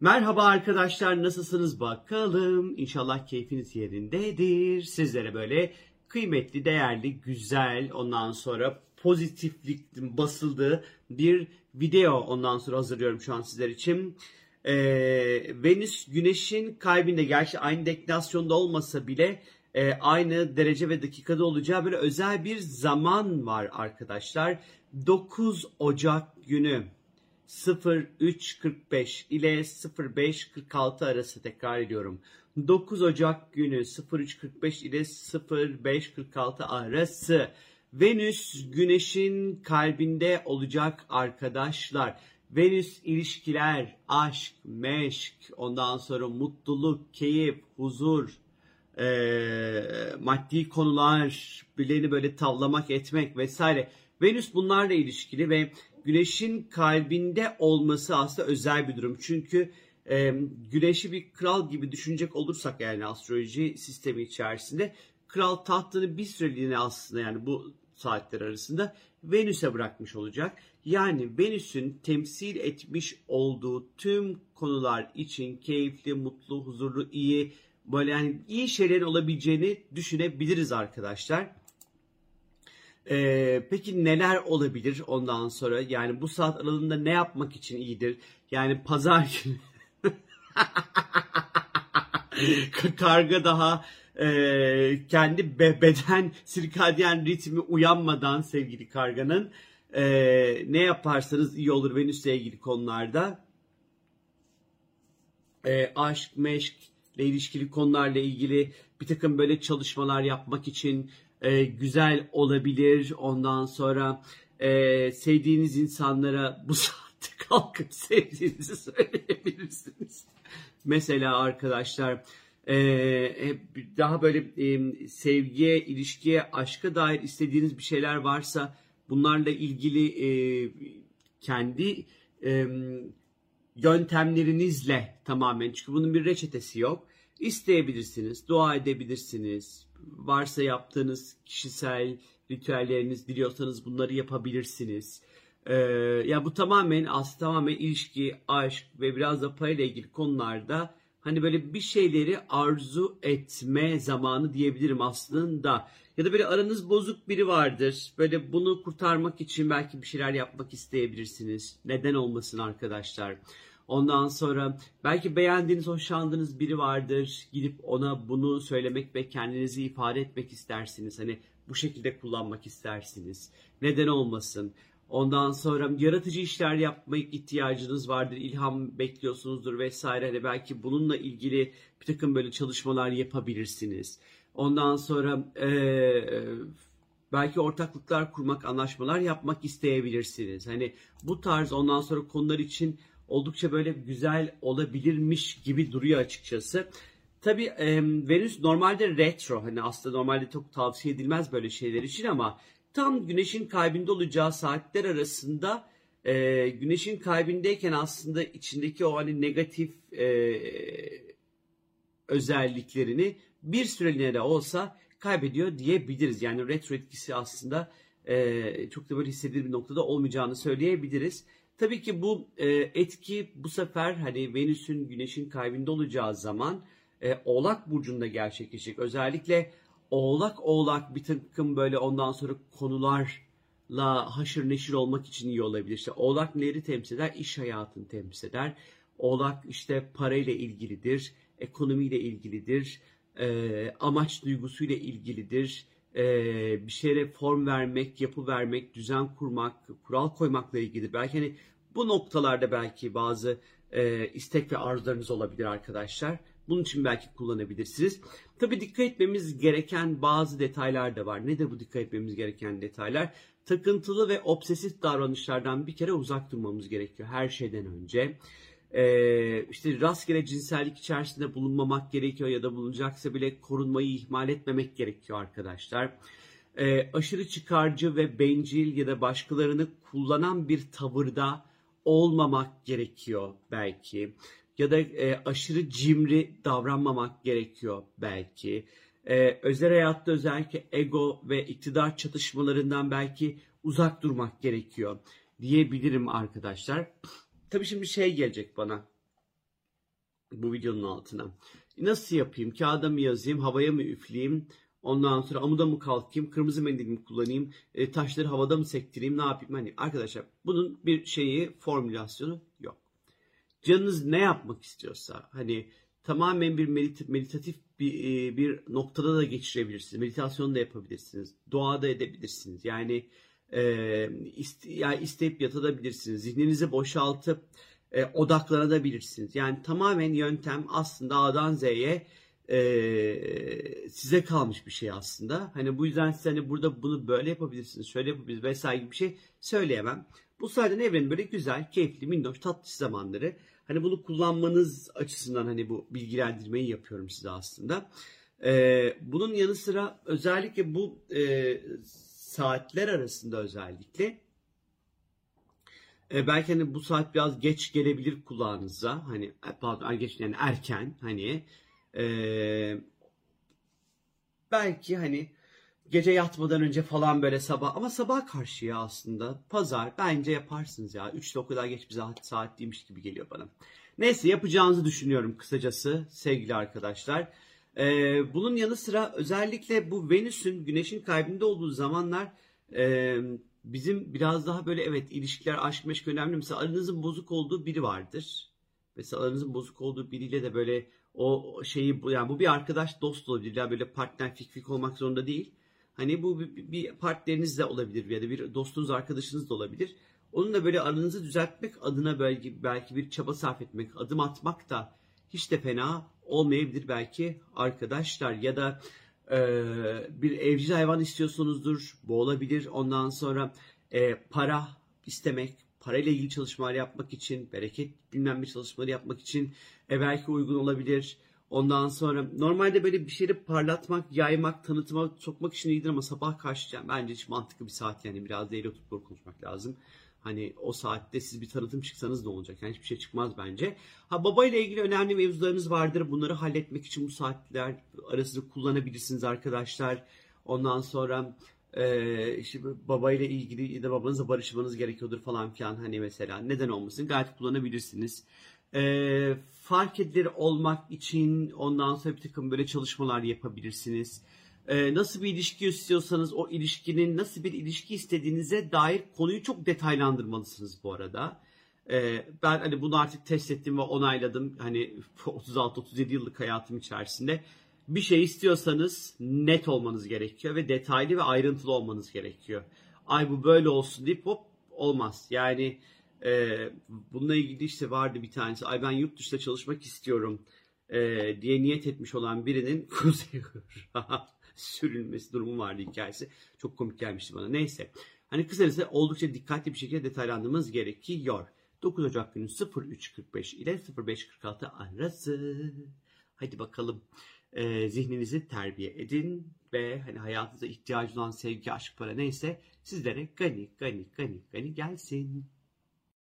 Merhaba arkadaşlar, nasılsınız bakalım? İnşallah keyfiniz yerindedir. Sizlere böyle kıymetli, değerli, güzel, ondan sonra pozitiflik basıldığı bir video ondan sonra hazırlıyorum şu an sizler için. Venüs Güneş'in kalbinde, gerçi aynı deklinasyonda olmasa bile aynı derece ve dakikada olacağı böyle özel bir zaman var arkadaşlar. 9 Ocak günü 03.45 ile 05.46 arası, tekrar ediyorum. 9 Ocak günü 03.45 ile 05.46 arası Venüs Güneş'in kalbinde olacak arkadaşlar. Venüs ilişkiler, aşk, meşk, ondan sonra mutluluk, keyif, huzur, maddi konular, birilerini böyle tavlamak, etmek vesaire. Venüs bunlarla ilişkili ve Güneş'in kalbinde olması aslında özel bir durum. Çünkü Güneş'i bir kral gibi düşünecek olursak, yani astroloji sistemi içerisinde kral tahtını bir süreliğine aslında, yani bu saatler arasında Venüs'e bırakmış olacak. Yani Venüs'ün temsil etmiş olduğu tüm konular için keyifli, mutlu, huzurlu, iyi, böyle yani iyi şeylerin olabileceğini düşünebiliriz arkadaşlar. Peki neler olabilir ondan sonra? Yani bu saat aralığında ne yapmak için iyidir? Yani pazar günü karga daha kendi beden sirkadiyen ritmi uyanmadan sevgili karganın ne yaparsanız iyi olur Venüs'le ilgili konularda. Aşk, meşkle ilişkili konularla ilgili bir takım böyle çalışmalar yapmak için güzel olabilir. Ondan sonra sevdiğiniz insanlara bu saatte kalkıp sevdiğinizi söyleyebilirsiniz. Mesela arkadaşlar daha böyle sevgiye, ilişkiye, aşka dair istediğiniz bir şeyler varsa bunlarla ilgili kendi yöntemlerinizle tamamen, çünkü bunun bir reçetesi yok, İsteyebilirsiniz, dua edebilirsiniz. Varsa yaptığınız kişisel ritüelleriniz, biliyorsanız bunları yapabilirsiniz. Ya bu tamamen aslında ilişki, aşk ve biraz da parayla ilgili konularda hani böyle bir şeyleri arzu etme zamanı diyebilirim aslında. Ya da böyle aranız bozuk biri vardır. Böyle bunu kurtarmak için belki bir şeyler yapmak isteyebilirsiniz. Neden olmasın arkadaşlar? Ondan sonra belki beğendiğiniz, hoşlandığınız biri vardır. Gidip ona bunu söylemek ve kendinizi ifade etmek istersiniz. Hani bu şekilde kullanmak istersiniz. Neden olmasın? Ondan sonra yaratıcı işler yapmaya ihtiyacınız vardır. İlham bekliyorsunuzdur vesaire. Hani belki bununla ilgili bir takım böyle çalışmalar yapabilirsiniz. Ondan sonra belki ortaklıklar kurmak, anlaşmalar yapmak isteyebilirsiniz. Hani bu tarz ondan sonra konular için oldukça böyle güzel olabilirmiş gibi duruyor açıkçası. Tabii Venüs normalde retro. Hani aslında normalde çok tavsiye edilmez böyle şeyler için, ama tam Güneş'in kalbinde olacağı saatler arasında Güneş'in kalbindeyken aslında içindeki o hani negatif özelliklerini bir süreliğine de olsa kaybediyor diyebiliriz. Yani retro etkisi aslında çok da böyle hissedilir bir noktada olmayacağını söyleyebiliriz. Tabii ki bu etki bu sefer hani Venüs'ün Güneş'in kalbinde olacağı zaman Oğlak Burcu'nda gerçekleşecek. Özellikle Oğlak bir takım böyle ondan sonra konularla haşır neşir olmak için iyi olabilir. İşte Oğlak neleri temsil eder? İş hayatını temsil eder. Oğlak işte parayla ilgilidir, ekonomiyle ilgilidir, amaç duygusuyla ilgilidir. Bir şeye form vermek, yapı vermek, düzen kurmak, kural koymakla ilgili. Belki hani bu noktalarda belki bazı istek ve arzularınız olabilir arkadaşlar. Bunun için belki kullanabilirsiniz. Tabii dikkat etmemiz gereken bazı detaylar da var. Nedir bu dikkat etmemiz gereken detaylar? Takıntılı ve obsesif davranışlardan bir kere uzak durmamız gerekiyor her şeyden önce. İşte rastgele cinsellik içerisinde bulunmamak gerekiyor, ya da bulunacaksa bile korunmayı ihmal etmemek gerekiyor arkadaşlar. Aşırı çıkarcı ve bencil ya da başkalarını kullanan bir tavırda olmamak gerekiyor belki. Ya da aşırı cimri davranmamak gerekiyor belki. Özel hayatta özellikle ego ve iktidar çatışmalarından belki uzak durmak gerekiyor diyebilirim arkadaşlar. Tabii şimdi bir şey gelecek bana. bu videonun altına. Nasıl yapayım? Kağıda mı yazayım? Havaya mı üfleyeyim? Ondan sonra amuda mı kalkayım? Kırmızı mendilimi kullanayım? Taşları havada mı sektireyim? Ne yapayım? Hani arkadaşlar bunun bir şeyi, formülasyonu yok. Canınız ne yapmak istiyorsa hani tamamen bir meditatif bir noktada da geçirebilirsiniz. Meditasyon da yapabilirsiniz. Doğa da edebilirsiniz. Yani isteyip yatabilirsiniz. Zihninizi boşaltıp odaklanabilirsiniz. Yani tamamen yöntem aslında A'dan Z'ye size kalmış bir şey aslında. Hani bu yüzden size hani burada bunu böyle yapabilirsiniz, şöyle yapabilirsiniz vesaire gibi bir şey söyleyemem. Bu sadece evrenin böyle güzel, keyifli, minnoş, tatlı zamanları. Hani bunu kullanmanız açısından hani bu bilgilendirmeyi yapıyorum size aslında. Bunun yanı sıra özellikle bu saatler arasında özellikle belki hani bu saat biraz geç gelebilir kulağınıza. Hani pardon, geç yani erken hani belki hani gece yatmadan önce falan böyle sabah ama sabah karşıya aslında pazar bence yaparsınız ya. 3'te o kadar geç bir saat değilmiş gibi geliyor bana. Neyse yapacağınızı düşünüyorum kısacası sevgili arkadaşlar. Bunun yanı sıra özellikle bu Venüs'ün güneşin kalbinde olduğu zamanlar bizim biraz daha böyle evet ilişkiler, aşk meşk önemli. Mesela aranızın bozuk olduğu biri vardır. Mesela aranızın bozuk olduğu biriyle de böyle o şeyi yani bu bir arkadaş dost olabilir. Yani böyle partner fik olmak zorunda değil. Hani bu bir partneriniz de olabilir ya da bir dostunuz, arkadaşınız da olabilir. Onun da böyle aranızı düzeltmek adına belki bir çaba sarf etmek, adım atmak da hiç de fena olmayabilir belki arkadaşlar. Ya da bir evcil hayvan istiyorsunuzdur, bu olabilir. Ondan sonra para istemek, parayla ilgili çalışmalar yapmak için, bereket bilmem ne çalışmaları yapmak için belki uygun olabilir. Ondan sonra normalde böyle bir şeyleri parlatmak, yaymak, tanıtıma sokmak için iyidir ama sabah karşılayacağım. Bence hiç mantıklı bir saat yani biraz değil oturup doğru konuşmak lazım. Hani o saatte siz bir tanıtım çıksanız ne olacak? Yani hiçbir şey çıkmaz bence. Ha babayla ilgili önemli mevzularınız vardır. Bunları halletmek için bu saatler arasını kullanabilirsiniz arkadaşlar. Ondan sonra işte babayla ilgili ya da babanızla barışmanız gerekiyordur falan filan. Hani mesela neden olmasın gayet kullanabilirsiniz. Fark edilir olmak için ondan sonra bir takım böyle çalışmalar yapabilirsiniz. Nasıl bir ilişki istiyorsanız o ilişkinin nasıl bir ilişki istediğinize dair konuyu çok detaylandırmalısınız bu arada. Ben hani bunu artık test ettim ve onayladım. Hani 36-37 yıllık hayatım içerisinde bir şey istiyorsanız net olmanız gerekiyor ve detaylı ve ayrıntılı olmanız gerekiyor. Ay bu böyle olsun deyip hop olmaz. Yani bununla ilgili işte vardı bir tanesi. Ay ben yurt dışında çalışmak istiyorum diye niyet etmiş olan birinin Kuzey Irak'a sürülmesi durumu vardı hikayesi. Çok komik gelmişti bana. Neyse. Hani kısacası oldukça dikkatli bir şekilde detaylandırmanız gerekiyor. 9 Ocak günü 03.45 ile 05.46 arası. Hadi bakalım. Zihninizi terbiye edin ve hani hayatınıza ihtiyacı olan sevgi, aşk, para neyse sizlere gani gani gani gani gelsin.